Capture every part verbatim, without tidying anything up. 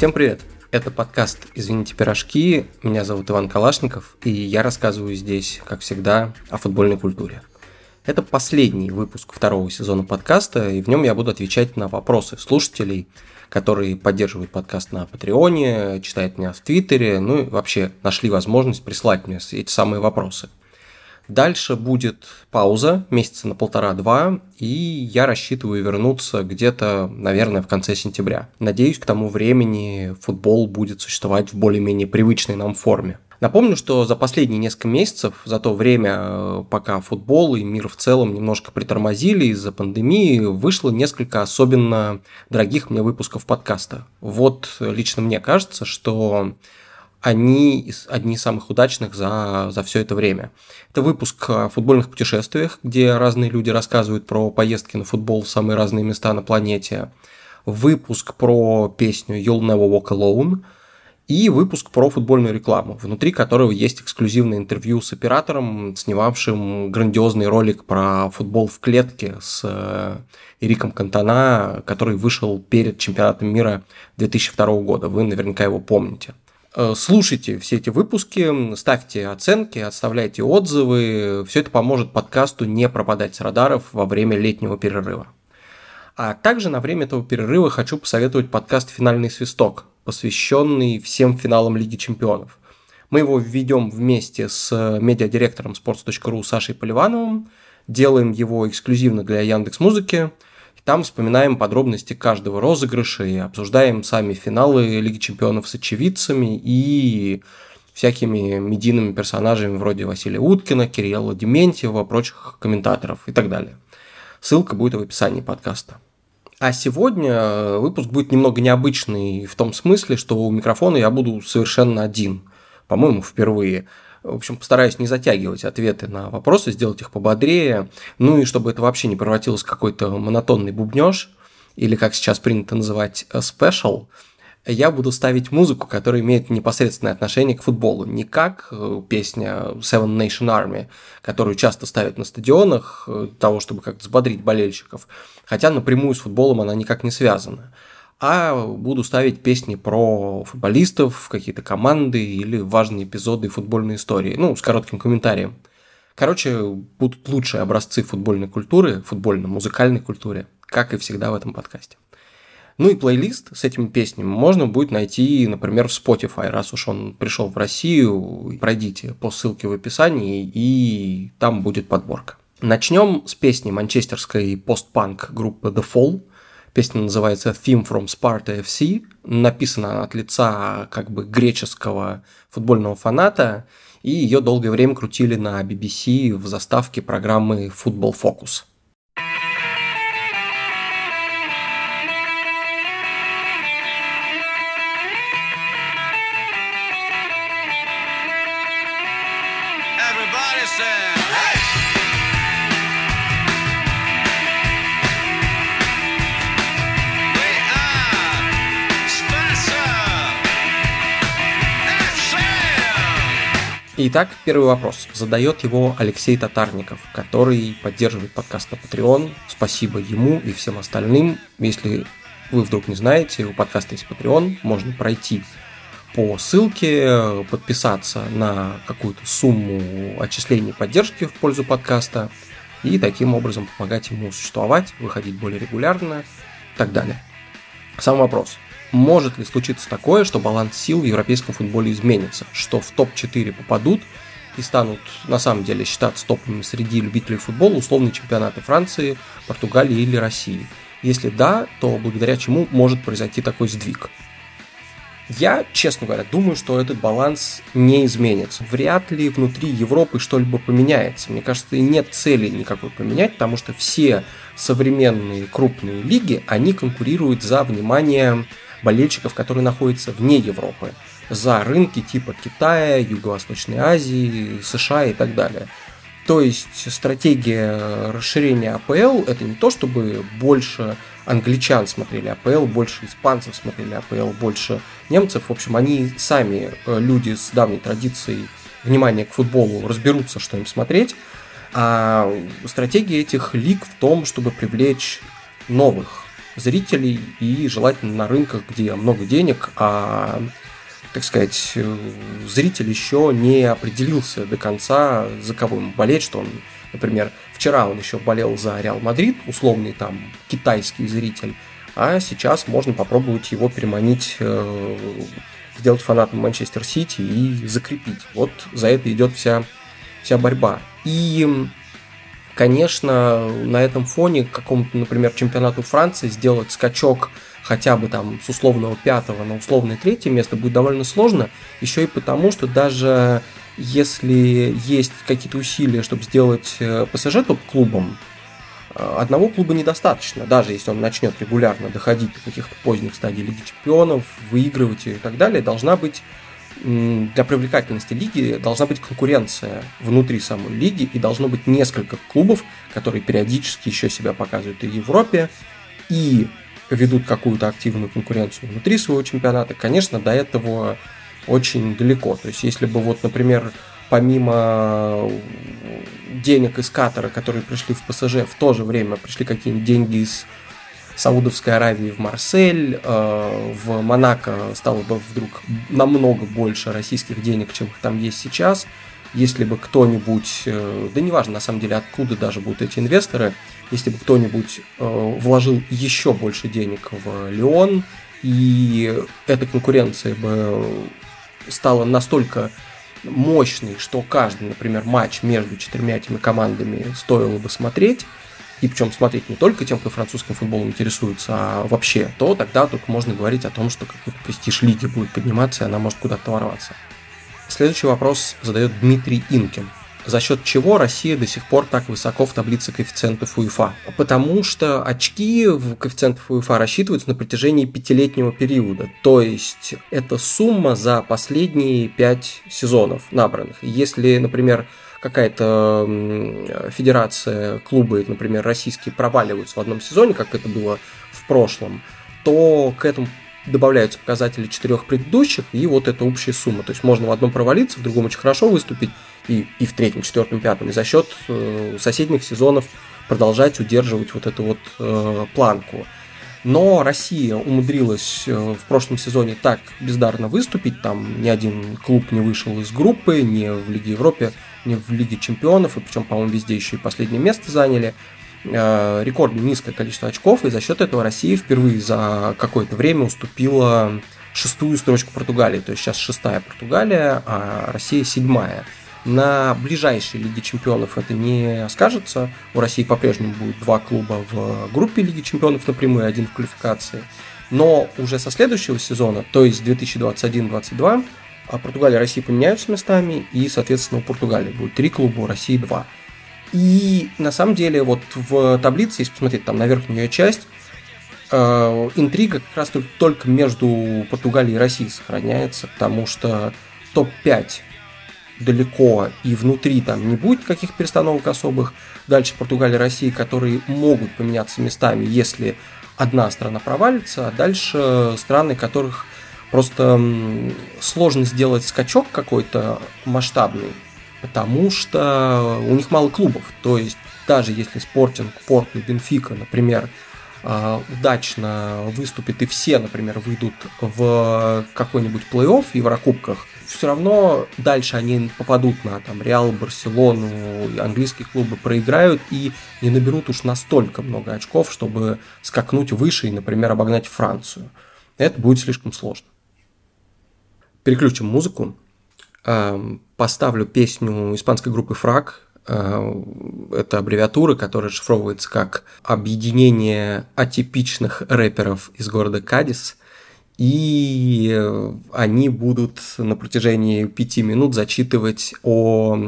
Всем привет! Это подкаст «Извините, пирожки». Меня зовут Иван Калашников, и я рассказываю здесь, как всегда, о футбольной культуре. Это последний выпуск второго сезона подкаста, и в нем я буду отвечать на вопросы слушателей, которые поддерживают подкаст на Патреоне, читают меня в Твиттере, ну и вообще нашли возможность прислать мне эти самые вопросы. Дальше будет пауза, месяца на полтора-два, и я рассчитываю вернуться где-то, наверное, в конце сентября. Надеюсь, к тому времени футбол будет существовать в более-менее привычной нам форме. Напомню, что за последние несколько месяцев, за то время, пока футбол и мир в целом немножко притормозили из-за пандемии, вышло несколько особенно дорогих мне выпусков подкаста. Вот лично мне кажется, что... Они одни из самых удачных за, за все это время. Это выпуск о футбольных путешествиях, где разные люди рассказывают про поездки на футбол в самые разные места на планете. Выпуск про песню «You'll Never Walk Alone». И выпуск про футбольную рекламу, внутри которого есть эксклюзивное интервью с оператором, снимавшим грандиозный ролик про футбол в клетке с Эриком Кантона, который вышел перед чемпионатом мира две тысячи второго года. Вы наверняка его помните. Слушайте все эти выпуски, ставьте оценки, оставляйте отзывы. Все это поможет подкасту не пропадать с радаров во время летнего перерыва. А также на время этого перерыва хочу посоветовать подкаст «Финальный свисток», посвященный всем финалам Лиги Чемпионов. Мы его введем вместе с медиадиректором sports точка ру Сашей Поливановым, делаем его эксклюзивно для Яндекс.Музыки. Там вспоминаем подробности каждого розыгрыша и обсуждаем сами финалы Лиги Чемпионов с очевидцами и всякими медийными персонажами вроде Василия Уткина, Кирилла Дементьева, прочих комментаторов и так далее. Ссылка будет в описании подкаста. А сегодня выпуск будет немного необычный в том смысле, что у микрофона я буду совершенно один, по-моему, впервые. В общем, постараюсь не затягивать ответы на вопросы, сделать их пободрее, ну и чтобы это вообще не превратилось в какой-то монотонный бубнёж, или, как сейчас принято называть, спешл, я буду ставить музыку, которая имеет непосредственное отношение к футболу, не как песня Seven Nation Army, которую часто ставят на стадионах для того, чтобы как-то взбодрить болельщиков, хотя напрямую с футболом она никак не связана. А буду ставить песни про футболистов, какие-то команды или важные эпизоды футбольной истории, ну, с коротким комментарием. Короче, будут лучшие образцы футбольной культуры, футбольно-музыкальной культуры, как и всегда в этом подкасте. Ну и плейлист с этими песнями можно будет найти, например, в Spotify, раз уж он пришел в Россию, пройдите по ссылке в описании, и там будет подборка. Начнем с песни манчестерской постпанк группы The Fall. Песня называется «Theme from Sparta эф си», написана от лица как бы греческого футбольного фаната, и ее долгое время крутили на би би си в заставке программы «Football Focus». Итак, первый вопрос. Задает его Алексей Татарников, который поддерживает подкаст на Patreon. Спасибо ему и всем остальным. Если вы вдруг не знаете, у подкаста есть Patreon, можно пройти по ссылке, подписаться на какую-то сумму отчислений поддержки в пользу подкаста и таким образом помогать ему существовать, выходить более регулярно и так далее. Сам вопрос. Может ли случиться такое, что баланс сил в европейском футболе изменится, что в топ четыре попадут и станут на самом деле считаться топами среди любителей футбола условные чемпионаты Франции, Португалии или России? Если да, то благодаря чему может произойти такой сдвиг? Я, честно говоря, думаю, что этот баланс не изменится. Вряд ли внутри Европы что-либо поменяется. Мне кажется, и нет цели никакой поменять, потому что все современные крупные лиги, они конкурируют за внимание болельщиков, которые находятся вне Европы, за рынки типа Китая, Юго-Восточной Азии, США и так далее. То есть стратегия расширения АПЛ – это не то, чтобы больше англичан смотрели АПЛ, больше испанцев смотрели АПЛ, больше немцев. В общем, они сами, люди с давней традицией внимания к футболу, разберутся, что им смотреть. А стратегия этих лиг в том, чтобы привлечь новых зрителей и желательно на рынках, где много денег, а, так сказать, зритель еще не определился до конца, за кого ему болеть, что он, например, вчера он еще болел за Реал Мадрид, условный там китайский зритель, а сейчас можно попробовать его переманить, сделать фанатом Манчестер Сити и закрепить. Вот за это идет вся, вся борьба. И, конечно, на этом фоне к какому-то, например, чемпионату Франции сделать скачок хотя бы там с условного пятого на условное третье место будет довольно сложно, еще и потому, что даже если есть какие-то усилия, чтобы сделать ПСЖ топ-клубом, одного клуба недостаточно, даже если он начнет регулярно доходить до каких-то поздних стадий Лиги Чемпионов, выигрывать и так далее, должна быть для привлекательности лиги должна быть конкуренция внутри самой лиги, и должно быть несколько клубов, которые периодически еще себя показывают и в Европе, и ведут какую-то активную конкуренцию внутри своего чемпионата. Конечно, до этого очень далеко. То есть, если бы, вот, например, помимо денег из Катара, которые пришли в ПСЖ, в то же время пришли какие-нибудь деньги из Саудовской Аравии в Марсель, в Монако стало бы вдруг намного больше российских денег, чем там есть сейчас. Если бы кто-нибудь, да неважно на самом деле откуда даже будут эти инвесторы, если бы кто-нибудь вложил еще больше денег в Лион, и эта конкуренция бы стала настолько мощный, что каждый, например, матч между четырьмя этими командами стоило бы смотреть, и причем смотреть не только тем, кто французским футболом интересуется, а вообще, то тогда только можно говорить о том, что какой-то престиж лиги будет подниматься, и она может куда-то ворваться. Следующий вопрос задает Дмитрий Инкин. За счет чего Россия до сих пор так высоко в таблице коэффициентов УЕФА? Потому что очки в коэффициентах УЕФА рассчитываются на протяжении пятилетнего периода. То есть это сумма за последние пять сезонов набранных. Если, например, какая-то федерация, клубы, например, российские проваливаются в одном сезоне, как это было в прошлом, то к этому добавляются показатели четырех предыдущих, и вот это общая сумма. То есть можно в одном провалиться, в другом очень хорошо выступить, и, и в третьем, четвертом, пятом, и за счет э, соседних сезонов продолжать удерживать вот эту вот э, планку. Но Россия умудрилась э, в прошлом сезоне так бездарно выступить, там ни один клуб не вышел из группы, ни в Лиге Европы, ни в Лиге Чемпионов, и причем, по-моему, везде еще и последнее место заняли. Рекордно низкое количество очков, и за счет этого Россия впервые за какое-то время уступила шестую строчку Португалии. То есть сейчас шестая Португалия, а Россия седьмая. На ближайшей Лиге Чемпионов это не скажется. У России по-прежнему будет два клуба в группе Лиги Чемпионов напрямую, один в квалификации. Но уже со следующего сезона, то есть две тысячи двадцать один двадцать два, Португалия и Россия поменяются местами, и, соответственно, у Португалии будет три клуба, у России два. И на самом деле вот в таблице, если посмотреть там на верхнюю ее часть, э, интрига как раз только между Португалией и Россией сохраняется, потому что топ пять далеко и внутри там не будет каких перестановок особых. Дальше Португалия и Россия, которые могут поменяться местами, если одна страна провалится, а дальше страны, которых просто сложно сделать скачок какой-то масштабный, потому что у них мало клубов. То есть даже если Спортинг, Порту и Бенфика, например, удачно выступит и все, например, выйдут в какой-нибудь плей-офф и в Еврокубках, все равно дальше они попадут на там Реал, Барселону, английские клубы проиграют и не наберут уж настолько много очков, чтобы скакнуть выше и, например, обогнать Францию. Это будет слишком сложно. Переключим музыку. Поставлю песню испанской группы «Фраг». Это аббревиатура, которая шифровывается как «Объединение атипичных рэперов из города Кадис». И они будут на протяжении пяти минут зачитывать о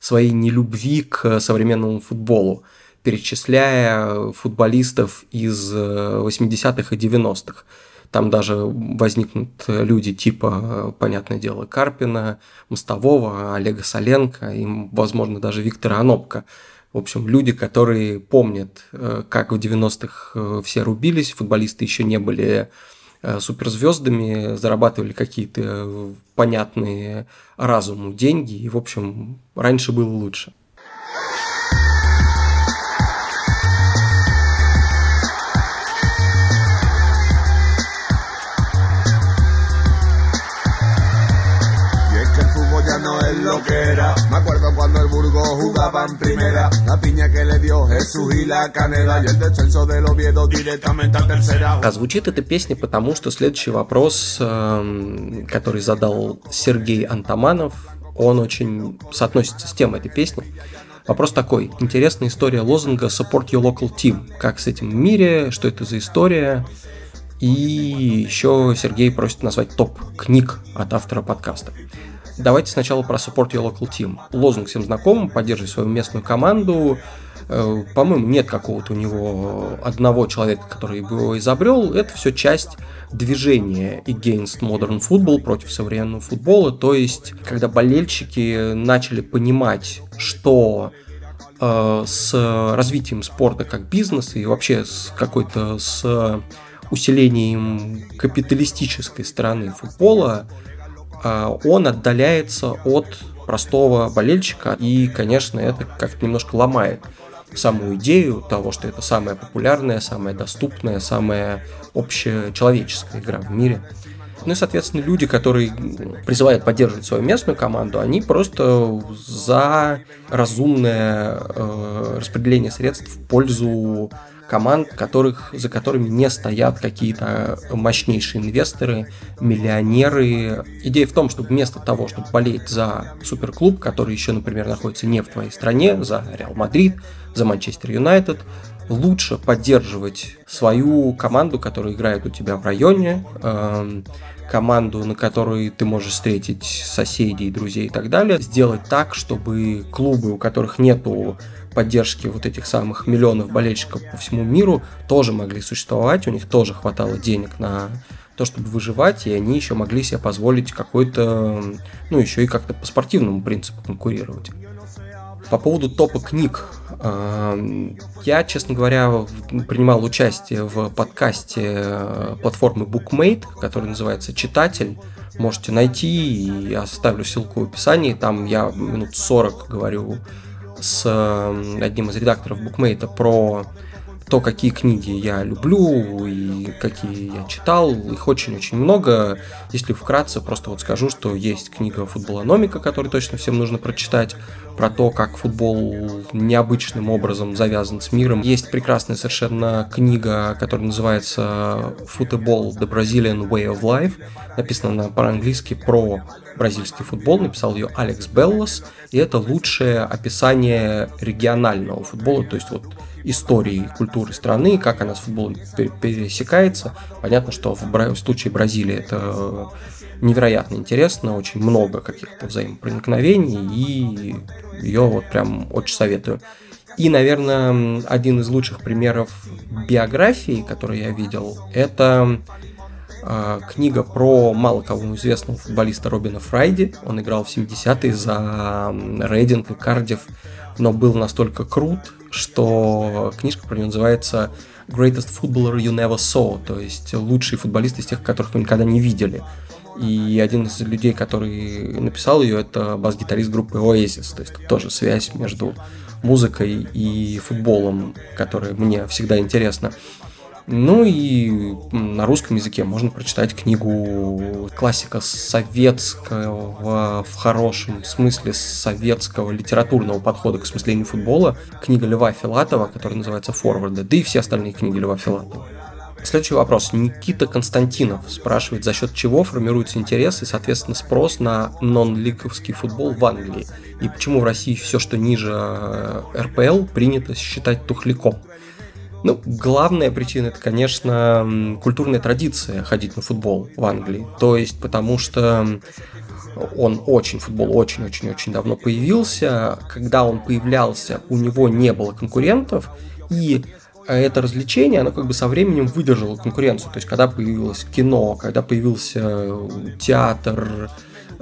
своей нелюбви к современному футболу, перечисляя футболистов из восьмидесятых и девяностых. Там даже возникнут люди типа, понятное дело, Карпина, Мостового, Олега Соленко и, возможно, даже Виктора Анопко. В общем, люди, которые помнят, как в девяностых все рубились, футболисты еще не были суперзвездами, зарабатывали какие-то понятные разуму деньги и, в общем, раньше было лучше. Me acuerdo cuando el Burgos jugaba en primera, la piña que le dio Jesús y la canela, y el descenso del Oviedo directamente a tercera. А звучит эта песня потому, что следующий вопрос, который задал Сергей Антаманов, он очень соотносится с темой этой песни. Вопрос такой. Интересная история лозунга «Support your local team». Как с этим в мире? Что это за история? И еще Сергей просит назвать топ книг от автора подкаста. Давайте сначала про «Support your local team». Лозунг всем знаком, поддерживай свою местную команду. По-моему, нет какого-то у него одного человека, который бы его изобрел. Это все часть движения against modern football, против современного футбола. То есть, когда болельщики начали понимать, что э, с развитием спорта как бизнеса и вообще с какой-то с усилением капиталистической стороны футбола, э, он отдаляется от простого болельщика. И, конечно, это как-то немножко ломает саму идею того, что это самая популярная, самая доступная, самая общечеловеческая игра в мире. Ну и, соответственно, люди, которые призывают поддерживать свою местную команду, они просто за разумное э, распределение средств в пользу команд, которых, за которыми не стоят какие-то мощнейшие инвесторы, миллионеры. Идея в том, чтобы вместо того, чтобы болеть за суперклуб, который еще, например, находится не в твоей стране, за Реал Мадрид, за Манчестер Юнайтед, лучше поддерживать свою команду, которая играет у тебя в районе, э, команду, на которой ты можешь встретить соседей, друзей и так далее. Сделать так, чтобы клубы, у которых нету поддержки вот этих самых миллионов болельщиков по всему миру, тоже могли существовать, у них тоже хватало денег на то, чтобы выживать, и они еще могли себе позволить какой-то, ну, еще и как-то по спортивному принципу конкурировать. По поводу топа книг. Я, честно говоря, принимал участие в подкасте платформы BookMate, который называется «Читатель». Можете найти, я оставлю ссылку в описании. Там я минут сорок говорю с одним из редакторов BookMate про то, какие книги я люблю и какие я читал. Их очень-очень много. Если вкратце, просто вот скажу, что есть книга «Футболономика», которую точно всем нужно прочитать, про то, как футбол необычным образом завязан с миром. Есть прекрасная совершенно книга, которая называется «Football the Brazilian Way of Life». Написана она по-английски про бразильский футбол. Написал ее Алекс Беллос. И это лучшее описание регионального футбола, то есть вот истории, культуры страны, как она с футболом пересекается. Понятно, что в, Бра... в случае Бразилии это невероятно интересно, очень много каких-то взаимопроникновений, и ее вот прям очень советую. И, наверное, один из лучших примеров биографии, который я видел, это э, книга про мало кому известного футболиста Робина Фрайди. Он играл в семидесятые за Рейдинг и Кардифф, но был настолько крут, что книжка про него называется «Greatest Footballer You Never Saw», то есть лучший футболист из тех, которых вы никогда не видели. И один из людей, который написал ее, это бас-гитарист группы Oasis, то есть тоже связь между музыкой и футболом, которая мне всегда интересна. Ну и на русском языке можно прочитать книгу классика советского, в хорошем смысле советского литературного подхода к осмыслению футбола, книга Льва Филатова, которая называется «Форварды», да и все остальные книги Льва Филатова. Следующий вопрос. Никита Константинов спрашивает, за счет чего формируется интерес и, соответственно, спрос на нон-лиговский футбол в Англии, и почему в России все, что ниже эр пэ эл, принято считать тухляком. Ну, главная причина – это, конечно, культурная традиция ходить на футбол в Англии. То есть, потому что он очень, футбол очень-очень-очень давно появился. Когда он появлялся, у него не было конкурентов, и это развлечение, оно как бы со временем выдержало конкуренцию. То есть, когда появилось кино, когда появился театр,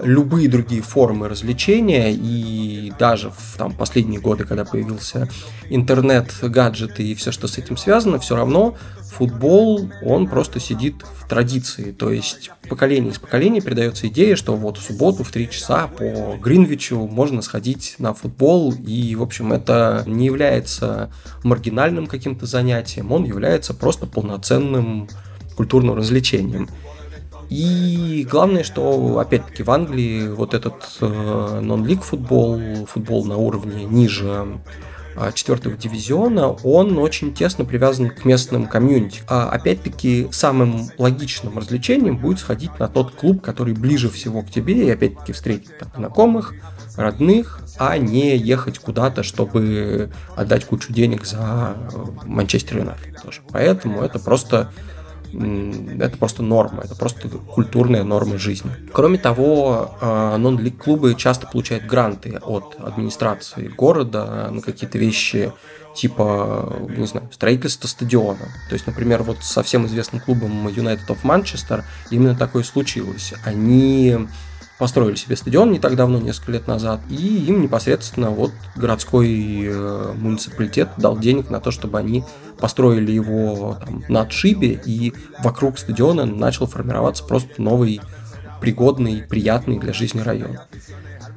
любые другие формы развлечения, и даже в там, последние годы, когда появился интернет, гаджеты и все, что с этим связано, все равно футбол, он просто сидит в традиции. То есть поколение из поколения передается идея, что вот в субботу в три часа по Гринвичу можно сходить на футбол, и, в общем, это не является маргинальным каким-то занятием, он является просто полноценным культурным развлечением. И главное, что, опять-таки, в Англии вот этот э, нон-лиг футбол, футбол на уровне ниже четвертого дивизиона, он очень тесно привязан к местным комьюнити. А опять-таки, самым логичным развлечением будет сходить на тот клуб, который ближе всего к тебе, и опять-таки встретить там знакомых, родных, а не ехать куда-то, чтобы отдать кучу денег за Манчестер Юнайтед тоже. Поэтому это просто... Это просто норма, это просто культурная норма жизни. Кроме того, нон-лиг клубы часто получают гранты от администрации города на какие-то вещи типа, не знаю, строительство стадиона. То есть, например, вот со всем известным клубом United of Manchester именно такое случилось. Они построили себе стадион не так давно, несколько лет назад, и им непосредственно вот городской муниципалитет дал денег на то, чтобы они построили его там на отшибе, и вокруг стадиона начал формироваться просто новый, пригодный, приятный для жизни район.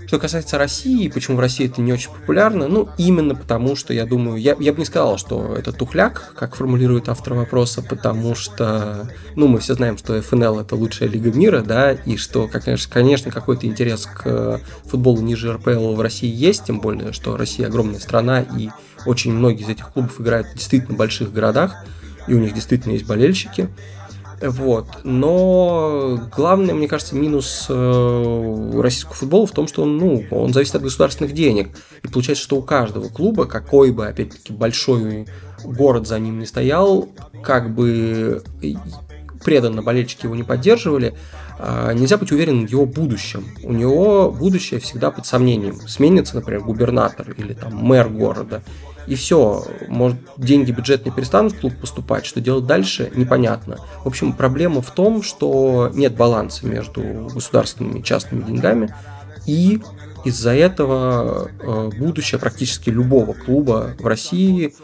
Что касается России, почему в России это не очень популярно, ну, именно потому, что, я думаю, я, я бы не сказал, что это тухляк, как формулирует автор вопроса, потому что, ну, мы все знаем, что эф эн эл – это лучшая лига мира, да, и что, конечно, какой-то интерес к футболу ниже эр пэ эл в России есть, тем более, что Россия огромная страна, и очень многие из этих клубов играют в действительно больших городах, и у них действительно есть болельщики. Вот. Но главный, мне кажется, минус э, российского футбола в том, что он, ну, он зависит от государственных денег. И получается, что у каждого клуба, какой бы, опять-таки, большой город за ним ни стоял, как бы преданно болельщики его не поддерживали, э, нельзя быть уверенным в его будущем. У него будущее всегда под сомнением. Сменится, например, губернатор или там мэр города. И все, может, деньги бюджетные перестанут в клуб поступать, что делать дальше, непонятно. В общем, проблема в том, что нет баланса между государственными и частными деньгами, и из-за этого будущее практически любого клуба в России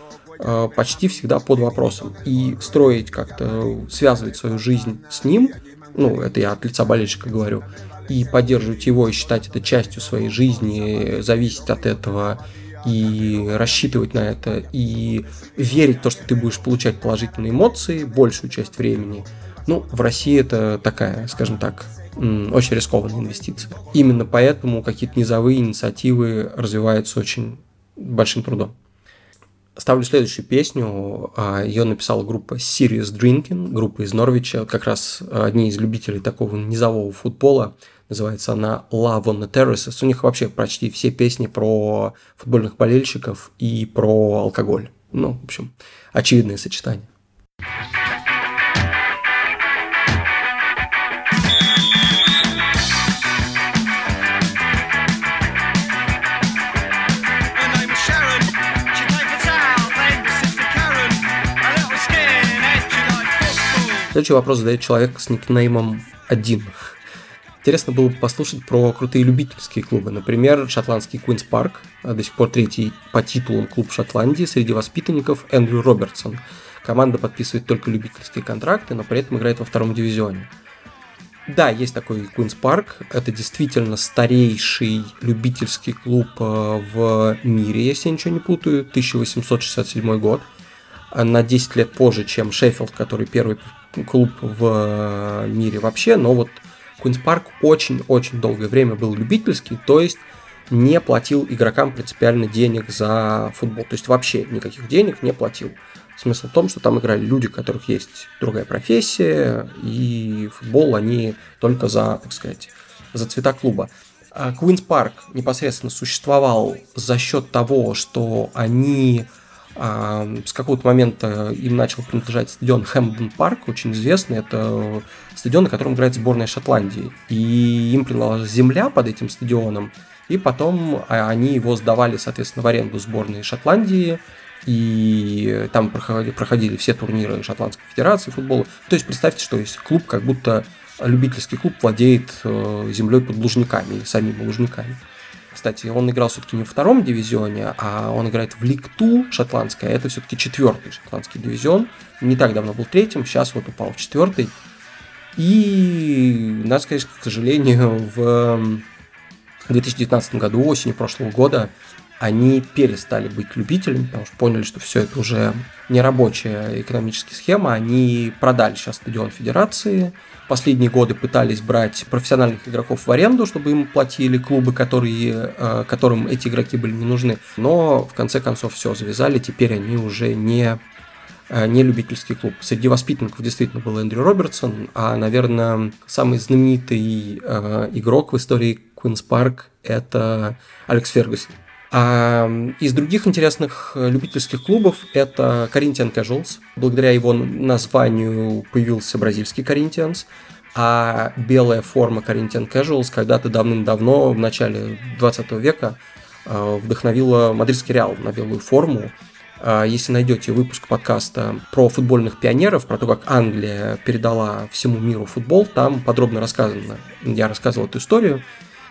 почти всегда под вопросом. И строить как-то, связывать свою жизнь с ним, ну, это я от лица болельщика говорю, и поддерживать его, и считать это частью своей жизни, зависеть от этого, и рассчитывать на это, и верить в то, что ты будешь получать положительные эмоции большую часть времени. Ну, в России это такая, скажем так, очень рискованная инвестиция. Именно поэтому какие-то низовые инициативы развиваются очень большим трудом. Ставлю следующую песню. Ее написала группа Sirius Drinking, группа из Норвича, как раз одни из любителей такого низового футбола. Называется она Love on the Terraces. У них вообще почти все песни про футбольных болельщиков и про алкоголь. Ну, в общем, очевидное сочетание. Следующий вопрос задает человек с никнеймом один. Интересно было бы послушать про крутые любительские клубы. Например, шотландский Queen's Park, до сих пор третий по титулам клуб Шотландии среди воспитанников Эндрю Робертсон. Команда подписывает только любительские контракты, но при этом играет во втором дивизионе. Да, есть такой Queen's Park. Это действительно старейший любительский клуб в мире, если я ничего не путаю. тысяча восемьсот шестьдесят седьмой год. На десять лет позже, чем Шеффилд, который первый клуб в мире вообще, но вот Queen's Park очень-очень долгое время был любительский, то есть не платил игрокам принципиально денег за футбол. То есть вообще никаких денег не платил. Смысл в том, что там играли люди, у которых есть другая профессия, и футбол они только за, так сказать, за цвета клуба. Queen's Park непосредственно существовал за счет того, что они... С какого-то момента им начал принадлежать стадион Хэмпден Парк, очень известный, это стадион, на котором играет сборная Шотландии, и им принадлежала земля под этим стадионом, и потом они его сдавали, соответственно, в аренду сборной Шотландии, и там проходили, проходили все турниры Шотландской Федерации футбола. То есть представьте, что есть клуб, как будто любительский клуб владеет землей под Лужниками или самими Лужниками. Кстати, он играл все-таки не во втором дивизионе, а он играет в Лиг-два шотландской, а это все-таки четвертый шотландский дивизион. Не так давно был третьим, сейчас вот упал в четвертый. И нас, конечно, к сожалению, в две тысячи девятнадцатом году, осенью прошлого года, они перестали быть любителями, потому что поняли, что все это уже не рабочая экономическая схема. Они продали сейчас стадион Федерации. Последние годы пытались брать профессиональных игроков в аренду, чтобы им платили клубы, которые, которым эти игроки были не нужны. Но в конце концов все завязали. Теперь они уже не, не любительский клуб. Среди воспитанников действительно был Эндрю Робертсон, а, наверное, самый знаменитый игрок в истории Queen's Park – это Алекс Фергюс. А из других интересных любительских клубов это Corinthian-Casuals. Благодаря его названию появился бразильский Corinthians, а белая форма Corinthian-Casuals когда-то давным-давно, в начале двадцатого века, вдохновила мадридский Реал на белую форму. Если найдете выпуск подкаста про футбольных пионеров, про то, как Англия передала всему миру футбол, там подробно рассказано. Я рассказывал эту историю.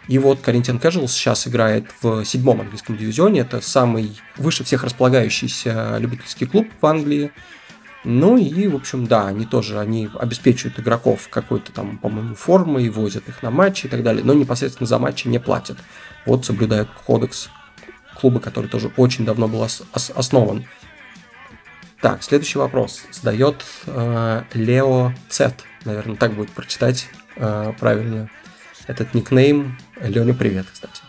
И вот Corinthian-Casuals сейчас играет в седьмом английском дивизионе. Это самый выше всех располагающийся любительский клуб в Англии. Ну и, в общем, да, они тоже они обеспечивают игроков какой-то там, по-моему, формой, возят их на матчи и так далее, но непосредственно за матчи не платят. Вот соблюдают кодекс клуба, который тоже очень давно был ос- основан. Так, следующий вопрос задает э, Лео Цет. Наверное, так будет прочитать э, правильно. Этот никнейм. Лёня, привет, кстати.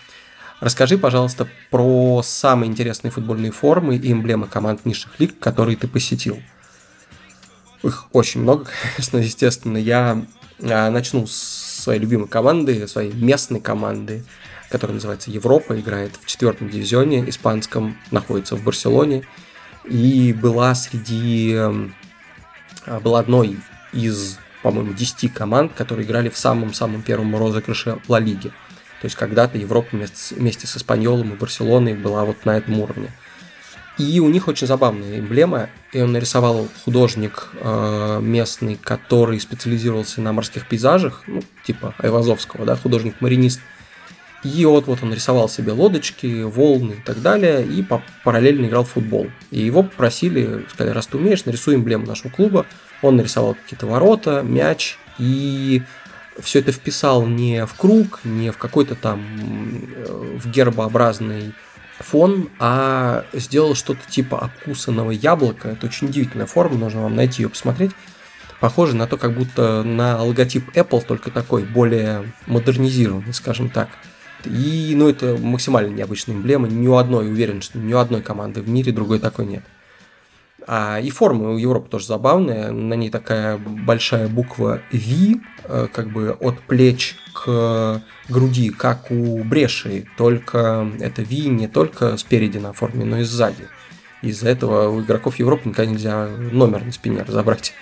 Расскажи, пожалуйста, про самые интересные футбольные формы и эмблемы команд низших лиг, которые ты посетил. Их очень много, конечно, естественно. Я начну с своей любимой команды, своей местной команды, которая называется Европа, играет в четвертом дивизионе испанском, находится в Барселоне. И была среди... была одной из... по-моему, десяти команд, которые играли в самом-самом первом розыгрыше Ла Лиги. То есть когда-то Европа вместе, вместе с Эспаньолом и Барселоной была вот на этом уровне. И у них очень забавная эмблема. Ее нарисовал художник э, местный, который специализировался на морских пейзажах, ну, типа Айвазовского, да, художник-маринист. И вот, вот он нарисовал себе лодочки, волны и так далее, и параллельно играл в футбол. И его попросили, сказали, раз ты умеешь, нарисуй эмблему нашего клуба. Он нарисовал какие-то ворота, мяч, и все это вписал не в круг, не в какой-то там в гербообразный фон, а сделал что-то типа обкусанного яблока. Это очень удивительная форма, нужно вам найти ее, посмотреть. Похоже на то, как будто на логотип Apple, только такой, более модернизированный, скажем так. И, ну, это максимально необычная эмблема. Ни у одной, уверен, что ни у одной команды в мире другой такой нет. А, и форма у Европы тоже забавная. На ней такая большая буква V, как бы от плеч к груди, как у бреши. Только это V не только спереди на форме, но и сзади. Из-за этого у игроков Европы никогда нельзя номер на спине разобрать.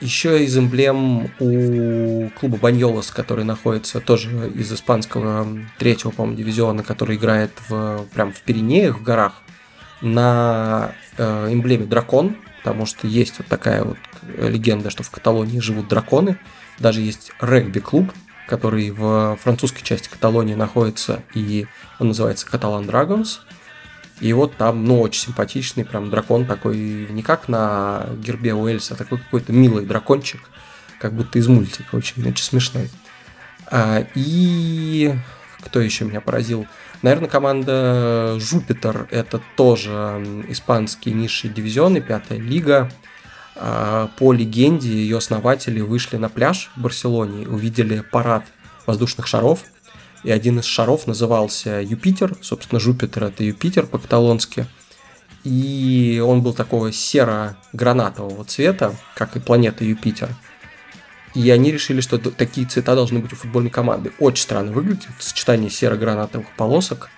Еще из эмблем у клуба Баньолос, который находится тоже из испанского третьего, по-моему, дивизиона, который играет в, прям в Пиренеях, в горах, на эмблеме дракон, потому что есть вот такая вот легенда, что в Каталонии живут драконы. Даже есть регби-клуб, который в французской части Каталонии находится, и он называется Catalan Dragons. И вот там, ну, очень симпатичный прям дракон такой, не как на гербе Уэльса, а такой какой-то милый дракончик, как будто из мультика, очень, очень смешной. А, и кто еще меня поразил? Наверное, команда Жупитер, это тоже испанские низшие дивизионы, пятая лига. А, по легенде ее основатели вышли на пляж в Барселоне, увидели парад воздушных шаров. И один из шаров назывался Юпитер. Собственно, Жупитер – это Юпитер по-каталонски. И он был такого серо-гранатового цвета, как и планета Юпитер. И они решили, что такие цвета должны быть у футбольной команды. Очень странно выглядит сочетание серо-гранатовых полосок,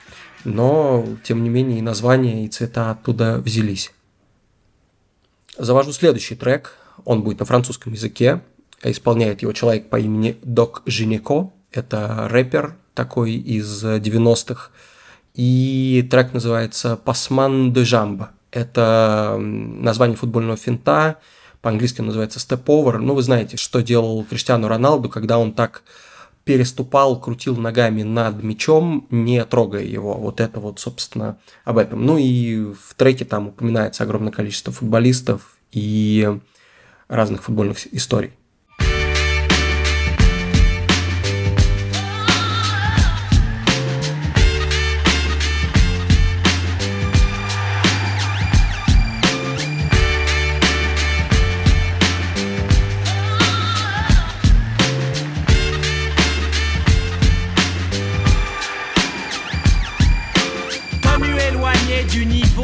но, тем не менее, и названия, и цвета оттуда взялись. Завожу следующий трек. Он будет на французском языке. Исполняет его человек по имени Док Жинеко. Это рэпер такой из девяностых. И трек называется «Passement de Jambe». Это название футбольного финта. По-английски называется «Step Over». Ну, вы знаете, что делал Криштиану Роналду, когда он так переступал, крутил ногами над мячом, не трогая его. Вот это вот, собственно, об этом. Ну и в треке там упоминается огромное количество футболистов и разных футбольных историй.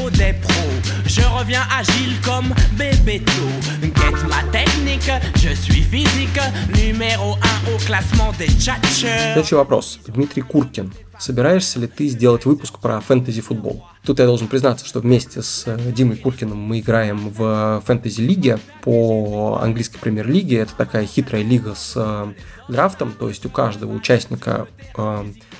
niveau des pros. Je reviens agile comme Bébéto. Guette ma technique, je suis physique. Numéro один au classement des tchatchers. Следующий вопрос. Дмитрий Куркин. Собираешься ли ты сделать выпуск про фэнтези-футбол? Тут я должен признаться, что вместе с Димой Куркиным мы играем в фэнтези-лиге по английской премьер-лиге. Это такая хитрая лига с драфтом, то есть у каждого участника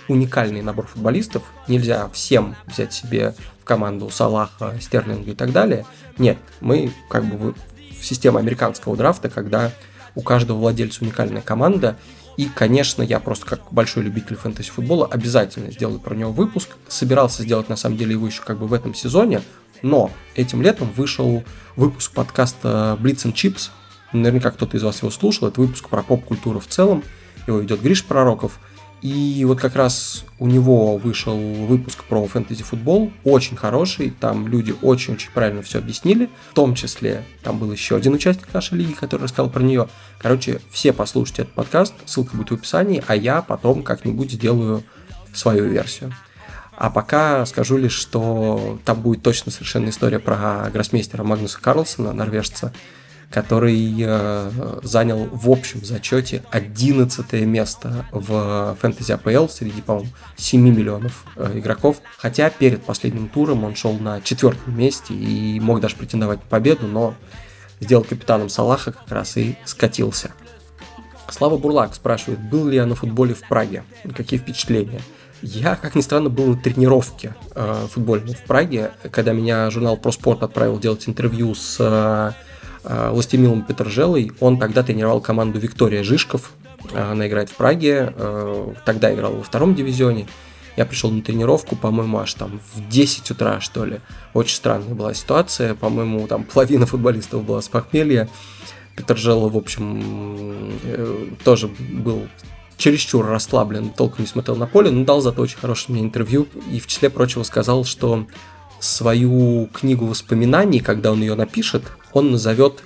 уникальный набор футболистов. Нельзя всем взять себе в команду Салаха, Стерлинга и так далее. Нет, мы как бы в системе американского драфта, когда у каждого владельца уникальная команда. И, конечно, я просто как большой любитель фэнтези-футбола обязательно сделаю про него выпуск. Собирался сделать, на самом деле, его еще как бы в этом сезоне, но этим летом вышел выпуск подкаста Blitz and Chips. Наверняка кто-то из вас его слушал. Это выпуск про поп-культуру в целом. Его ведет Гриш Пророков. И вот как раз у него вышел выпуск про фэнтези-футбол. Очень хороший. Там люди очень-очень правильно все объяснили. В том числе там был еще один участник нашей лиги, который рассказал про нее. Короче, все послушайте этот подкаст. Ссылка будет в описании. А я потом как-нибудь сделаю свою версию. А пока скажу лишь, что там будет точно совершенно история про гроссмейстера Магнуса Карлсона, норвежца, который э, занял в общем зачете одиннадцатое место в фэнтези АПЛ среди, по-моему, семь миллионов э, игроков. Хотя перед последним туром он шел на четвертом месте и мог даже претендовать на победу, но сделал капитаном Салаха как раз и скатился. Слава Бурлак спрашивает, был ли я на футболе в Праге, какие впечатления? Я, как ни странно, был на тренировке э, футбольной в Праге, когда меня журнал ProSport отправил делать интервью с... Э, Властимилом Петержелой. Он тогда тренировал команду «Виктория Жишков». Она играет в Праге. Тогда играл во втором дивизионе. Я пришел на тренировку, по-моему, аж там в десять утра, что ли. Очень странная была ситуация. По-моему, там половина футболистов была с похмелья. Петержела, в общем, тоже был чересчур расслаблен. Толком не смотрел на поле, но дал зато очень хорошее мне интервью. И, в числе прочего, сказал, что свою книгу воспоминаний, когда он ее напишет, он назовет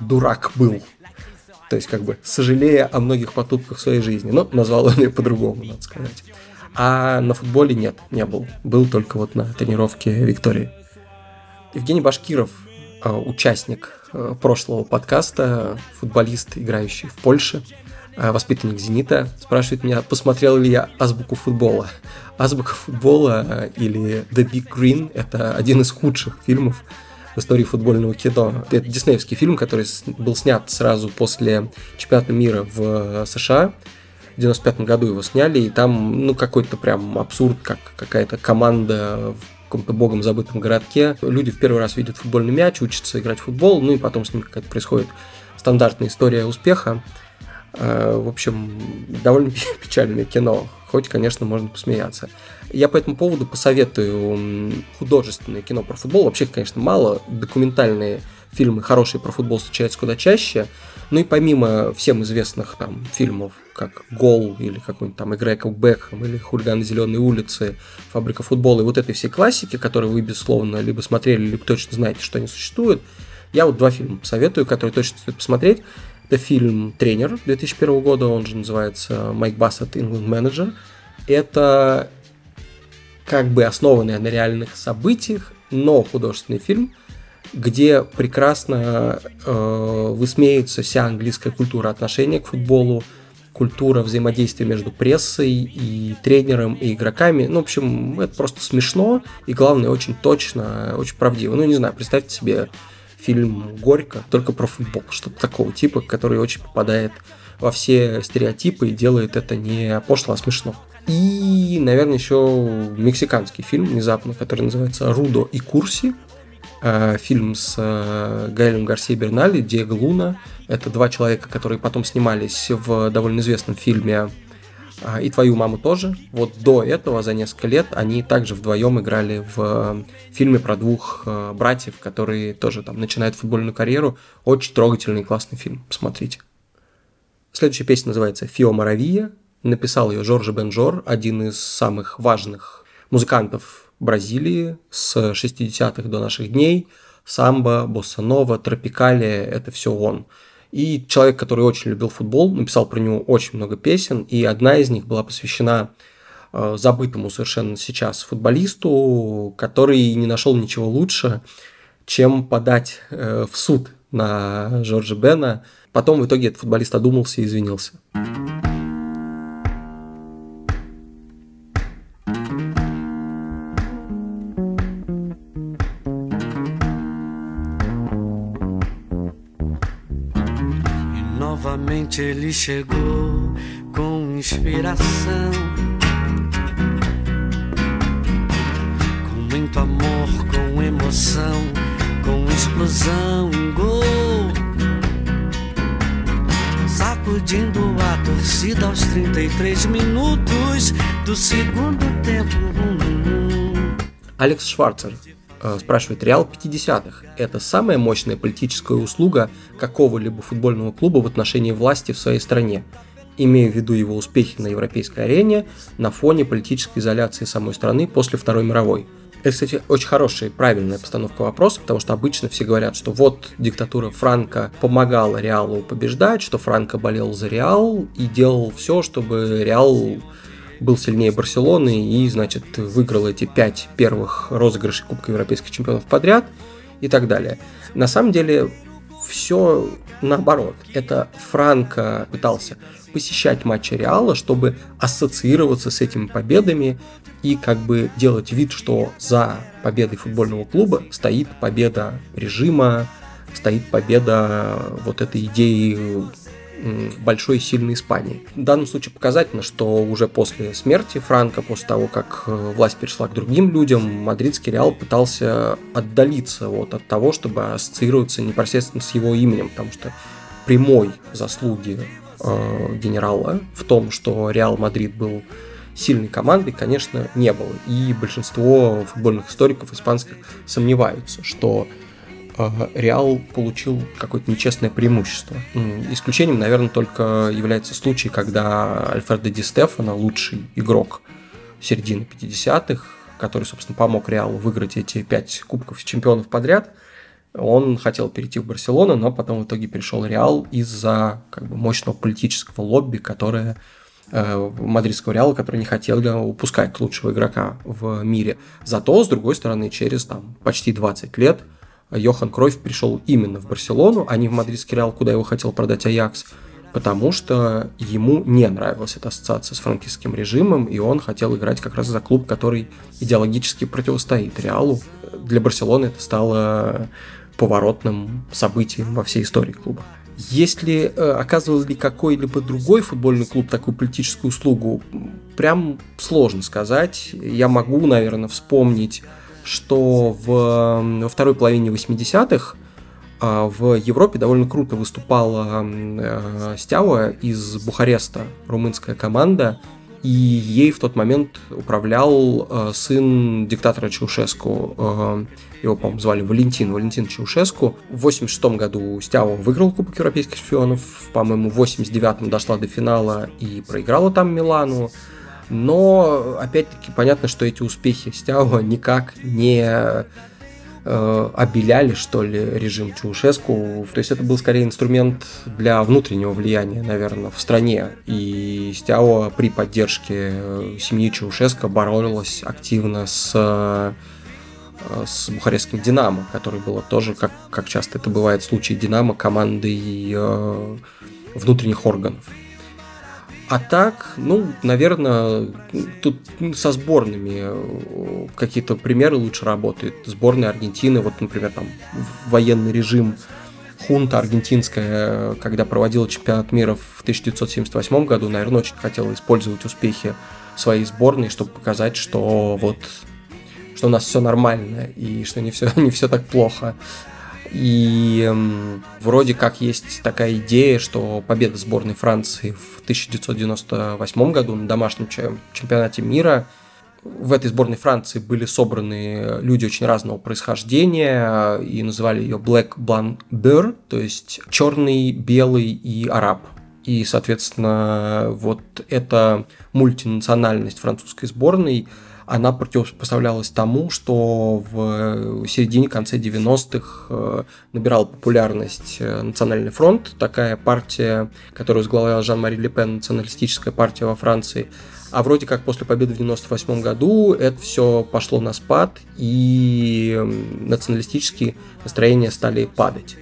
«Дурак был». То есть, как бы, сожалея о многих потупках в своей жизни. Но назвал он ее по-другому, надо сказать. А на футболе нет, не был. Был только вот на тренировке Виктории. Евгений Башкиров, участник прошлого подкаста, футболист, играющий в Польше, воспитанник «Зенита», спрашивает меня, посмотрел ли я «Азбуку футбола». «Азбука футбола» или «The Big Green» — это один из худших фильмов в истории футбольного кино. Это диснеевский фильм, который был снят сразу после чемпионата мира в США. В девяносто пятом году его сняли, и там ну какой-то прям абсурд, как какая-то команда в каком-то богом забытом городке. Люди в первый раз видят футбольный мяч, учатся играть в футбол, ну и потом с ними какая-то происходит стандартная история успеха. В общем, довольно печальное кино, хоть, конечно, можно посмеяться. Я по этому поводу посоветую художественное кино про футбол. Вообще, конечно, мало. Документальные фильмы хорошие про футбол встречаются куда чаще. Ну и помимо всем известных там фильмов, как «Гол» или какой-нибудь там «Игра Эко Бэкхэм» или «Хулиганы Зеленой улицы», «Фабрика футбола» и вот этой всей классики, которые вы, безусловно, либо смотрели, либо точно знаете, что они существуют, я вот два фильма посоветую, которые точно стоит посмотреть. Это фильм «Тренер» две тысячи первого года, он же называется «Майк Бассет, England Manager». Это как бы основанный на реальных событиях, но художественный фильм, где прекрасно э, высмеивается вся английская культура отношения к футболу, культура взаимодействия между прессой и тренером, и игроками. Ну, в общем, это просто смешно и, главное, очень точно, очень правдиво. Ну, не знаю, представьте себе фильм «Горько», только про футбол, что-то такого типа, который очень попадает во все стереотипы и делает это не пошло, а смешно. И, наверное, еще мексиканский фильм внезапно, который называется «Рудо и Курси». Фильм с Гаэлем Гарсией Берналь и Диего Луна. Это два человека, которые потом снимались в довольно известном фильме «И твою маму тоже». Вот до этого, за несколько лет, они также вдвоем играли в фильме про двух братьев, которые тоже там начинают футбольную карьеру. Очень трогательный и классный фильм. Посмотрите. Следующая песня называется «Фио Маравия». Написал ее Жоржи Бенжор, один из самых важных музыкантов Бразилии с шестидесятых до наших дней. Самбо, босса-нова, тропикалия – это все он. И человек, который очень любил футбол, написал про него очень много песен, и одна из них была посвящена забытому совершенно сейчас футболисту, который не нашел ничего лучше, чем подать в суд на Жоржа Бена. Потом в итоге этот футболист одумался и извинился. Ele chegou com inspiração, com muito amor, com emoção, com explosão, um gol, sacudindo a torcida aos тридцать три minutos do segundo tempo. Алекс Шварцер спрашивает, Реал пятидесятых – это самая мощная политическая услуга какого-либо футбольного клуба в отношении власти в своей стране, имея в виду его успехи на европейской арене на фоне политической изоляции самой страны после Второй мировой? Это, кстати, очень хорошая и правильная постановка вопроса, потому что обычно все говорят, что вот диктатура Франко помогала Реалу побеждать, что Франко болел за Реал и делал все, чтобы Реал был сильнее Барселоны и, значит, выиграл эти пять первых розыгрышей Кубка Европейских чемпионов подряд и так далее. На самом деле все наоборот. Это Франко пытался посещать матчи Реала, чтобы ассоциироваться с этими победами и как бы делать вид, что за победой футбольного клуба стоит победа режима, стоит победа вот этой идеи большой и сильной Испании. В данном случае показательно, что уже после смерти Франко, после того, как власть перешла к другим людям, мадридский Реал пытался отдалиться вот от того, чтобы ассоциироваться непосредственно с его именем, потому что прямой заслуги э, генерала в том, что Реал Мадрид был сильной командой, конечно, не было. И большинство футбольных историков испанских сомневаются, что Реал получил какое-то нечестное преимущество. Исключением, наверное, только является случай, когда Альфредо Ди Стефано, лучший игрок середины пятидесятых, который, собственно, помог Реалу выиграть эти пять кубков чемпионов подряд, он хотел перейти в Барселону, но потом в итоге перешел в Реал из-за как бы мощного политического лобби, которое мадридского Реала, который не хотел упускать лучшего игрока в мире. Зато, с другой стороны, через там, почти двадцать лет Йохан Кройф пришел именно в Барселону, а не в мадридский Реал, куда его хотел продать Аякс, потому что ему не нравилась эта ассоциация с франкистским режимом, и он хотел играть как раз за клуб, который идеологически противостоит Реалу. Для Барселоны это стало поворотным событием во всей истории клуба. Если э, оказывал ли какой-либо другой футбольный клуб такую политическую услугу, прям сложно сказать. Я могу, наверное, вспомнить, что в, во второй половине восьмидесятых в Европе довольно круто выступала Стяуа из Бухареста, румынская команда, и ей в тот момент управлял сын диктатора Чаушеску, его, по-моему, звали Валентин, Валентин Чаушеску. В восемьдесят шестом году Стяуа выиграл Кубок европейских чемпионов, по-моему, в восемьдесят девятом дошла до финала и проиграла там Милану. Но, опять-таки, понятно, что эти успехи Стяуа никак не э, обеляли, что ли, режим Чаушеску. То есть это был скорее инструмент для внутреннего влияния, наверное, в стране. И Стяуа при поддержке семьи Чаушеску боролась активно с, с бухарестским «Динамо», которое было тоже, как, как часто это бывает в случае «Динамо», командой э, внутренних органов. А так, ну, наверное, тут со сборными какие-то примеры лучше работают. Сборная Аргентины, вот, например, там военный режим, хунта аргентинская, когда проводила чемпионат мира в тысяча девятьсот семьдесят восьмом году, наверное, очень хотела использовать успехи своей сборной, чтобы показать, что вот, что у нас все нормально и что не все, не все так плохо. И э, вроде как есть такая идея, что победа сборной Франции в тысяча девятьсот девяносто восьмом году на домашнем чемпионате мира. В этой сборной Франции были собраны люди очень разного происхождения и называли ее Black, Blanc, Beur, то есть черный, белый и араб. И, соответственно, вот эта мультинациональность французской сборной, она противопоставлялась тому, что в середине-конце девяностых набирал популярность Национальный фронт, такая партия, которую возглавлял Жан-Мари Ле Пен, националистическая партия во Франции. А вроде как после победы в девяносто восьмом году это все пошло на спад, и националистические настроения стали падать.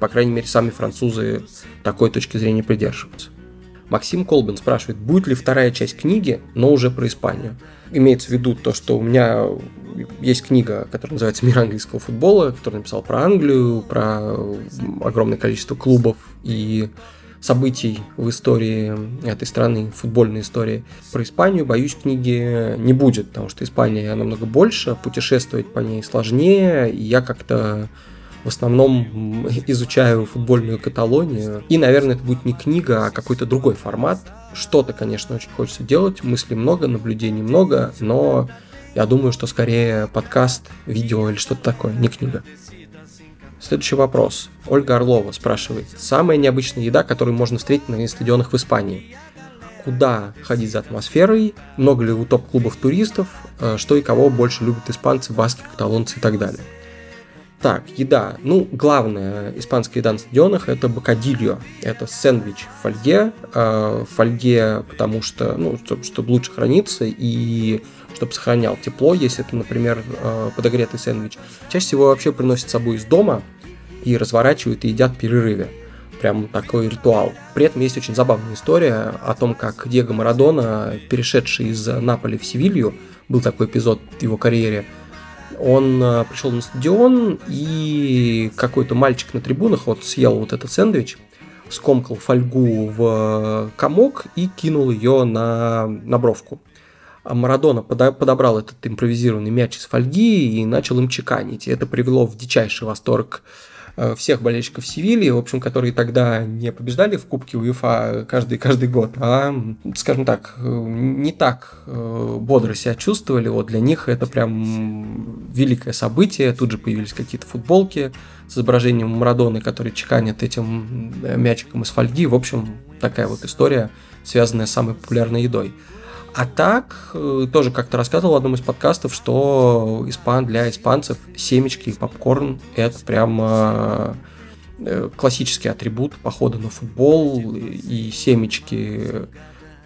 По крайней мере, сами французы такой точки зрения придерживаются. Максим Колбин спрашивает, будет ли вторая часть книги, но уже про Испанию. Имеется в виду то, что у меня есть книга, которая называется «Мир английского футбола», которую написал про Англию, про огромное количество клубов и событий в истории этой страны, футбольной истории. Про Испанию, боюсь, книги не будет, потому что Испания намного больше, путешествовать по ней сложнее, и я как-то... В основном изучаю футбольную Каталонию. И, наверное, это будет не книга, а какой-то другой формат. Что-то, конечно, очень хочется делать. Мыслей много, наблюдений много. Но я думаю, что скорее подкаст, видео или что-то такое, не книга. Следующий вопрос. Ольга Орлова спрашивает. Самая необычная еда, которую можно встретить на стадионах в Испании? Куда ходить за атмосферой? Много ли у топ-клубов туристов? Что и кого больше любят испанцы, баски, каталонцы и так далее? Так, еда. Ну, главная испанская еда на стадионах – это бокадильо. Это сэндвич в фольге. Э, в фольге, потому что, ну, чтобы лучше храниться и чтобы сохранял тепло, если это, например, э, подогретый сэндвич. Чаще всего вообще приносят с собой из дома и разворачивают и едят в перерыве. Прям такой ритуал. При этом есть очень забавная история о том, как Диего Марадона, перешедший из Наполи в Севилью, был такой эпизод в его карьере, он пришел на стадион, и какой-то мальчик на трибунах вот съел вот этот сэндвич, скомкал фольгу в комок и кинул ее на, на бровку. А Марадона подобрал этот импровизированный мяч из фольги и начал им чеканить. И это привело в дичайший восторг всех болельщиков Севильи, в общем, которые тогда не побеждали в Кубке УЕФА каждый, каждый год, а, скажем так, не так бодро себя чувствовали. Вот для них это прям великое событие. Тут же появились какие-то футболки с изображением Марадоны, которые чеканят этим мячиком из фольги. В общем, такая вот история, связанная с самой популярной едой. А так, тоже как-то рассказывал в одном из подкастов, что испан, для испанцев семечки и попкорн – это прям классический атрибут похода на футбол. И семечки,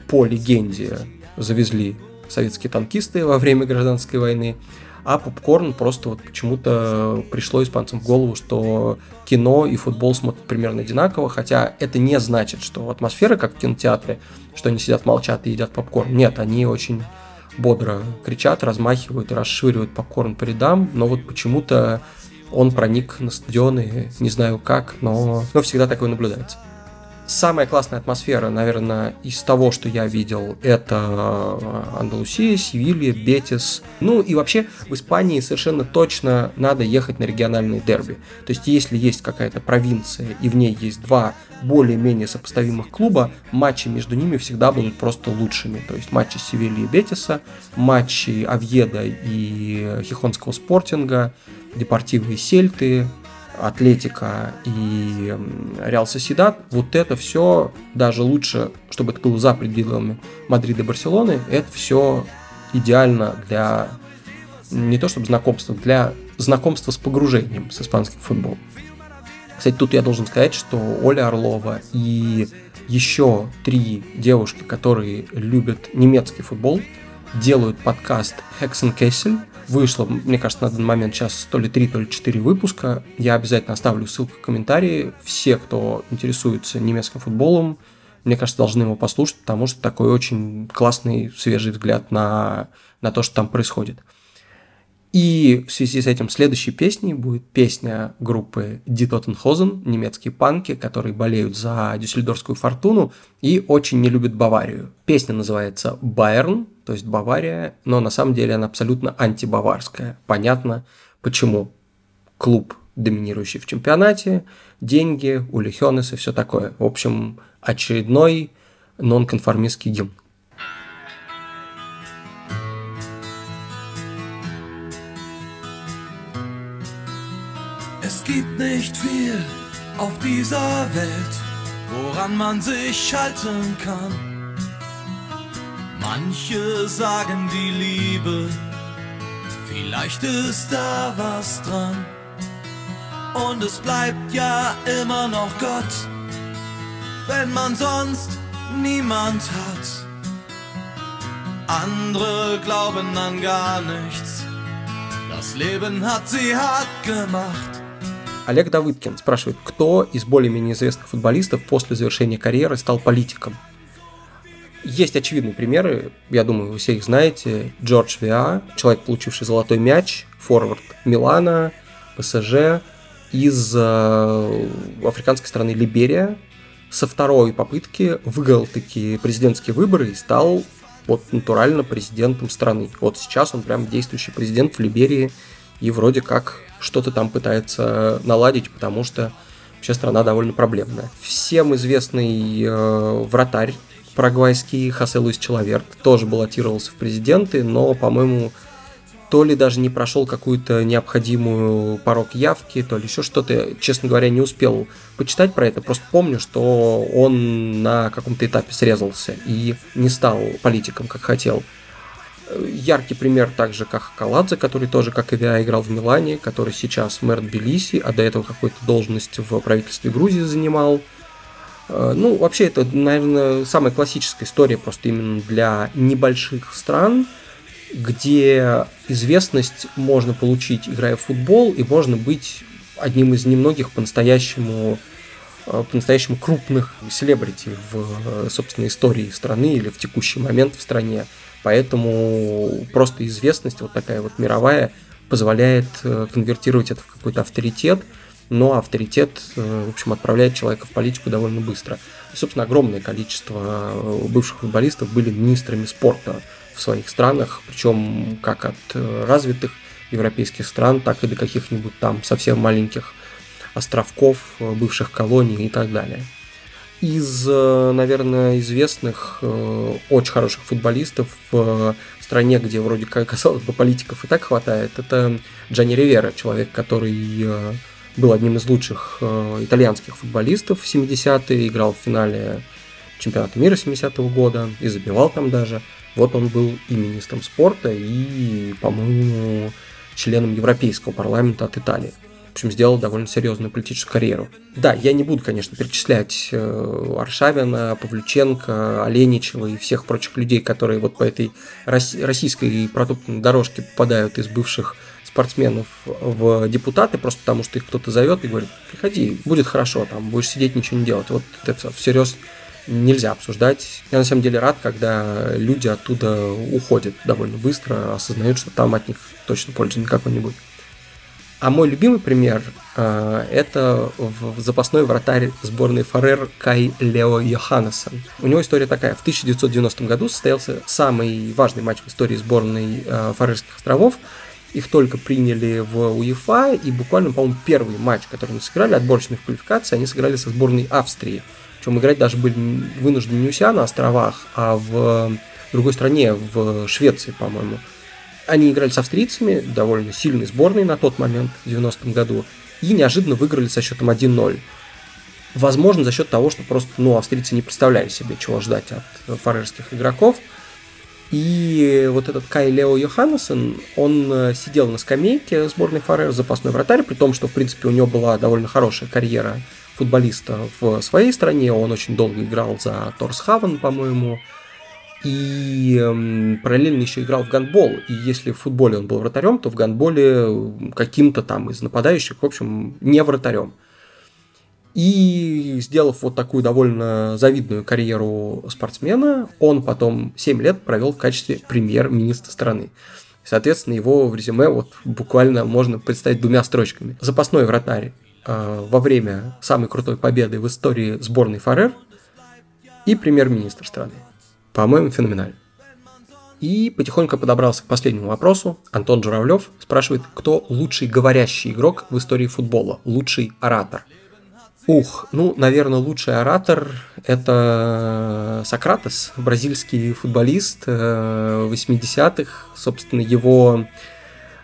по легенде, завезли советские танкисты во время гражданской войны. А попкорн просто вот почему-то пришло испанцам в голову, что кино и футбол смотрят примерно одинаково, хотя это не значит, что атмосфера, как в кинотеатре, что они сидят, молчат и едят попкорн. Нет, они очень бодро кричат, размахивают, расшвыривают попкорн по рядам, но вот почему-то он проник на стадионы, не знаю как, но, но всегда такое наблюдается. Самая классная атмосфера, наверное, из того, что я видел, это Андалусия, Севилья, Бетис. Ну и вообще в Испании совершенно точно надо ехать на региональные дерби. То есть если есть какая-то провинция и в ней есть два более-менее сопоставимых клуба, матчи между ними всегда будут просто лучшими. То есть матчи Севильи и Бетиса, матчи Овьеда и Хихонского Спортинга, Депортивы и Сельты, Атлетика и Реал Сосьедад, вот это все, даже лучше, чтобы это было за пределами Мадрида и Барселоны, это все идеально для, не то чтобы знакомства, для знакомства с погружением с испанским футболом. Кстати, тут я должен сказать, что Оля Орлова и еще три девушки, которые любят немецкий футбол, делают подкаст «Hexenkessel». Вышло, мне кажется, на данный момент сейчас то ли три, то ли четыре выпуска. Я обязательно оставлю ссылку в комментарии. Все, кто интересуется немецким футболом, мне кажется, должны его послушать, потому что такой очень классный, свежий взгляд на, на то, что там происходит. И в связи с этим следующей песней будет песня группы Die Totenhosen, немецкие панки, которые болеют за дюссельдорфскую фортуну и очень не любят Баварию. Песня называется «Байерн», то есть «Бавария», но на самом деле она абсолютно антибаварская. Понятно, почему. Клуб, доминирующий в чемпионате, деньги, Ули Хёнес и все такое. В общем, очередной нонконформистский гимн. Es gibt nicht viel auf dieser Welt, woran man sich halten kann. Manche sagen die Liebe, vielleicht ist da was dran. Und es bleibt ja immer noch Gott, wenn man sonst niemand hat. Andere glauben an gar nichts. Das Leben hat sie hart gemacht. Олег Давыдкин спрашивает, кто из более-менее известных футболистов после завершения карьеры стал политиком? Есть очевидные примеры, я думаю, вы все их знаете. Джордж Виа, человек, получивший золотой мяч, форвард Милана, ПСЖ, из э, африканской страны Либерия. Со второй попытки выиграл такие президентские выборы и стал вот, натурально президентом страны. Вот сейчас он прям действующий президент в Либерии и вроде как что-то там пытается наладить, потому что вообще страна довольно проблемная. Всем известный э, вратарь парагвайский Хосе Луис Чилаверт тоже баллотировался в президенты, но, по-моему, то ли даже не прошел какую-то необходимую порог явки, то ли еще что-то. Я, честно говоря, не успел почитать про это, просто помню, что он на каком-то этапе срезался и не стал политиком, как хотел. Яркий пример также как Каладзе, который тоже, как и Виа, играл в Милане, который сейчас мэр Тбилиси, а до этого какую-то должность в правительстве Грузии занимал. Ну, вообще, это, наверное, самая классическая история просто именно для небольших стран, где известность можно получить, играя в футбол, и можно быть одним из немногих по-настоящему, по-настоящему крупных селебрити в собственной истории страны или в текущий момент в стране. Поэтому просто известность вот такая вот мировая позволяет конвертировать это в какой-то авторитет, но авторитет, в общем, отправляет человека в политику довольно быстро. И, собственно, огромное количество бывших футболистов были министрами спорта в своих странах, причем как от развитых европейских стран, так и до каких-нибудь там совсем маленьких островков, бывших колоний и так далее. Из, наверное, известных, очень хороших футболистов в стране, где вроде как, казалось бы, политиков и так хватает, это Джани Ривера, человек, который был одним из лучших э, итальянских футболистов в семидесятые, играл в финале чемпионата мира семидесятого года и забивал там даже. Вот он был и министром спорта, и, по-моему, членом Европейского парламента от Италии. В общем, сделал довольно серьезную политическую карьеру. Да, я не буду, конечно, перечислять э, Аршавина, Павлюченко, Оленичева и всех прочих людей, которые вот по этой рос- российской продуктовой дорожке попадают из бывших спортсменов в депутаты, просто потому что их кто-то зовет и говорит: приходи, будет хорошо, там будешь сидеть, ничего не делать. Вот это всерьез нельзя обсуждать. Я на самом деле рад, когда люди оттуда уходят довольно быстро, осознают, что там от них точно пользы никакой не будет. А мой любимый пример э, это запасной вратарь сборной Фарер Кай Лео Йоханнессон. У него история такая. В тысяча девятьсот девяностом году состоялся самый важный матч в истории сборной э, Фарерских островов. Их только приняли в УЕФА, и буквально, по-моему, первый матч, который они сыграли, отборочных квалификаций, они сыграли со сборной Австрии. Причем играть даже были вынуждены не у себя на островах, а в другой стране, в Швеции, по-моему. Они играли с австрийцами, довольно сильной сборной на тот момент, в девяностом году, и неожиданно выиграли со счетом один ноль. Возможно, за счет того, что просто ну, австрийцы не представляли себе, чего ждать от фарерских игроков. И вот этот Кай Лео Йоханнессон, он сидел на скамейке сборной Фарер, запасной вратарь, при том, что, в принципе, у него была довольно хорошая карьера футболиста в своей стране. Он очень долго играл за Торсхавен, по-моему, и параллельно еще играл в гандбол. И если в футболе он был вратарем, то в гандболе каким-то там из нападающих, в общем, не вратарем. И, сделав вот такую довольно завидную карьеру спортсмена, он потом семь лет провел в качестве премьер-министра страны. Соответственно, его в резюме вот буквально можно представить двумя строчками. Запасной вратарь э, во время самой крутой победы в истории сборной Фарер и премьер-министр страны. По-моему, феноменально. И потихоньку подобрался к последнему вопросу. Антон Журавлев спрашивает, кто лучший говорящий игрок в истории футбола, лучший оратор? Ух, ну, наверное, лучший оратор – это Сократес, бразильский футболист восьмидесятых. Собственно, его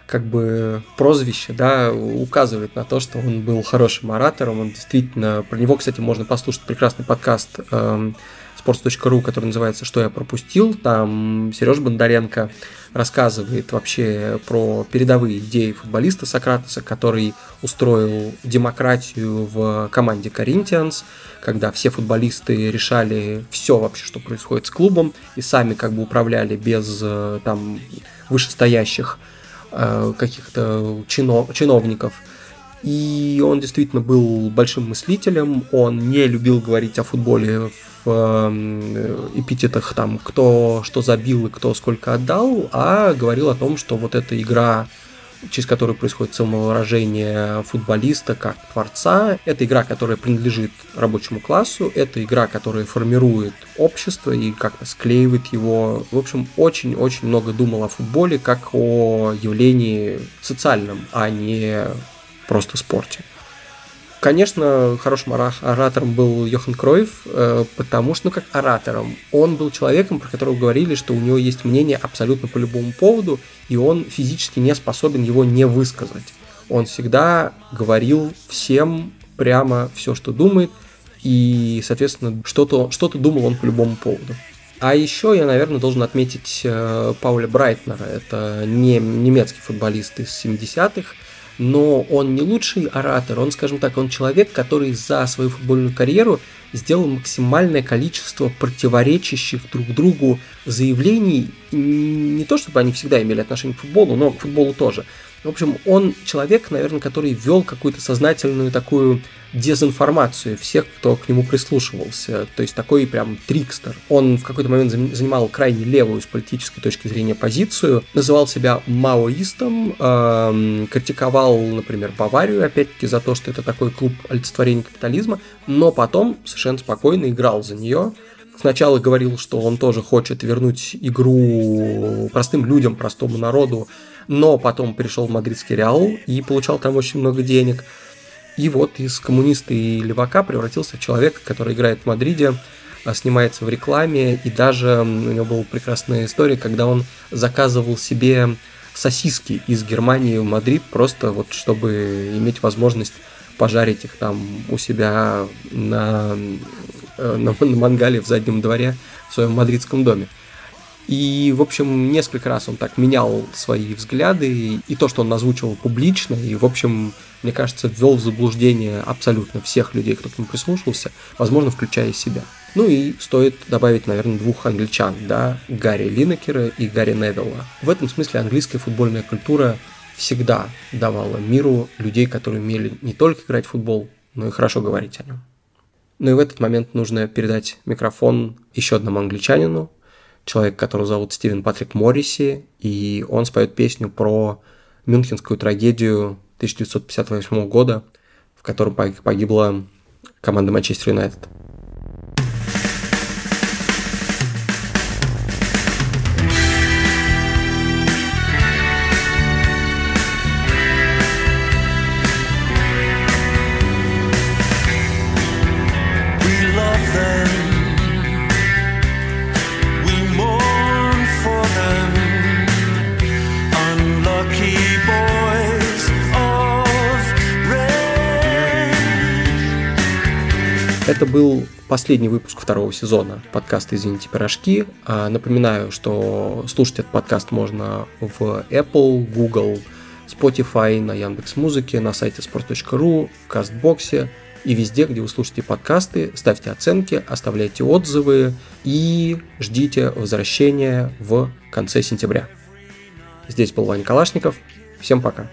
как бы прозвище, да, указывает на то, что он был хорошим оратором. Он действительно… Про него, кстати, можно послушать прекрасный подкаст sports.ru, который называется «Что я пропустил». Там Сережа Бондаренко рассказывает вообще про передовые идеи футболиста Сократеса, который устроил демократию в команде Corinthians, когда все футболисты решали все вообще, что происходит с клубом, и сами как бы управляли без там вышестоящих каких-то чинов, чиновников. И он действительно был большим мыслителем, он не любил говорить о футболе в эпитетах, там, кто что забил и кто сколько отдал, а говорил о том, что вот эта игра, через которую происходит самовыражение футболиста как творца, это игра, которая принадлежит рабочему классу, это игра, которая формирует общество и как-то склеивает его. В общем, очень-очень много думал о футболе как о явлении социальном, а не просто в спорте. Конечно, хорошим оратором был Йохан Кройф, потому что, ну как оратором, он был человеком, про которого говорили, что у него есть мнение абсолютно по любому поводу, и он физически не способен его не высказать. Он всегда говорил всем прямо все, что думает, и, соответственно, что-то, что-то думал он по любому поводу. А еще я, наверное, должен отметить Пауля Брайтнера. Это не немецкий футболист из семидесятых, но он не лучший оратор, он, скажем так, он человек, который за свою футбольную карьеру сделал максимальное количество противоречащих друг другу заявлений. Не то чтобы они всегда имели отношение к футболу, но к футболу тоже. В общем, он человек, наверное, который вел какую-то сознательную такую дезинформацию всех, кто к нему прислушивался. То есть такой прям трикстер. Он в какой-то момент занимал крайне левую с политической точки зрения позицию, называл себя маоистом, эм, критиковал, например, Баварию, опять-таки, за то, что это такой клуб олицетворения капитализма, но потом совершенно спокойно играл за нее. Сначала говорил, что он тоже хочет вернуть игру простым людям, простому народу, но потом пришел в мадридский Реал и получал там очень много денег. И вот из коммуниста и левака превратился в человека, который играет в Мадриде, снимается в рекламе, и даже у него была прекрасная история, когда он заказывал себе сосиски из Германии в Мадрид, просто вот чтобы иметь возможность пожарить их там у себя на, на, на мангале в заднем дворе в своем мадридском доме. И, в общем, несколько раз он так менял свои взгляды, и то, что он озвучивал публично, и, в общем, мне кажется, ввел в заблуждение абсолютно всех людей, кто к нему прислушался, возможно, включая себя. Ну и стоит добавить, наверное, двух англичан, да, Гарри Линекера и Гарри Невилла. В этом смысле английская футбольная культура всегда давала миру людей, которые умели не только играть в футбол, но и хорошо говорить о нем. Ну и в этот момент нужно передать микрофон еще одному англичанину, человек, которого зовут Стивен Патрик Морриси, и он споет песню про мюнхенскую трагедию тысяча девятьсот пятьдесят восьмого года, в котором погибла команда Манчестер Юнайтед. Это был последний выпуск второго сезона подкаста «Извините, пирожки». Напоминаю, что слушать этот подкаст можно в Apple, Google, Spotify, на Яндекс.Музыке, на сайте спорт точка ру, в Кастбоксе и везде, где вы слушаете подкасты. Ставьте оценки, оставляйте отзывы и ждите возвращения в конце сентября. Здесь был Ваня Калашников. Всем пока.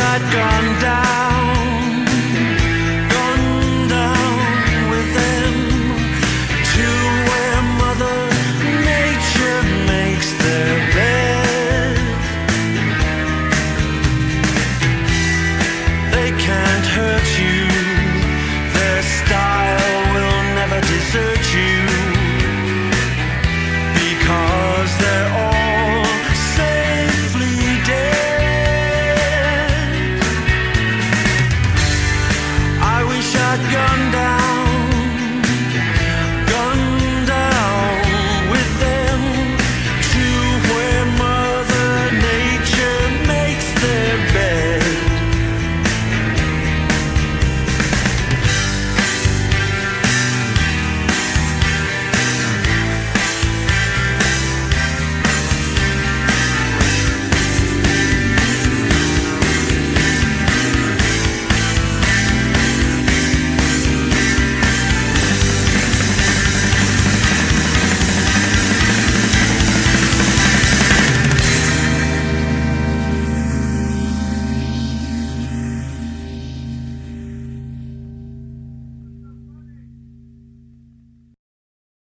I'd gone down, gone down with them to where Mother Nature makes their bed. They can't hurt you, their style will never desert you.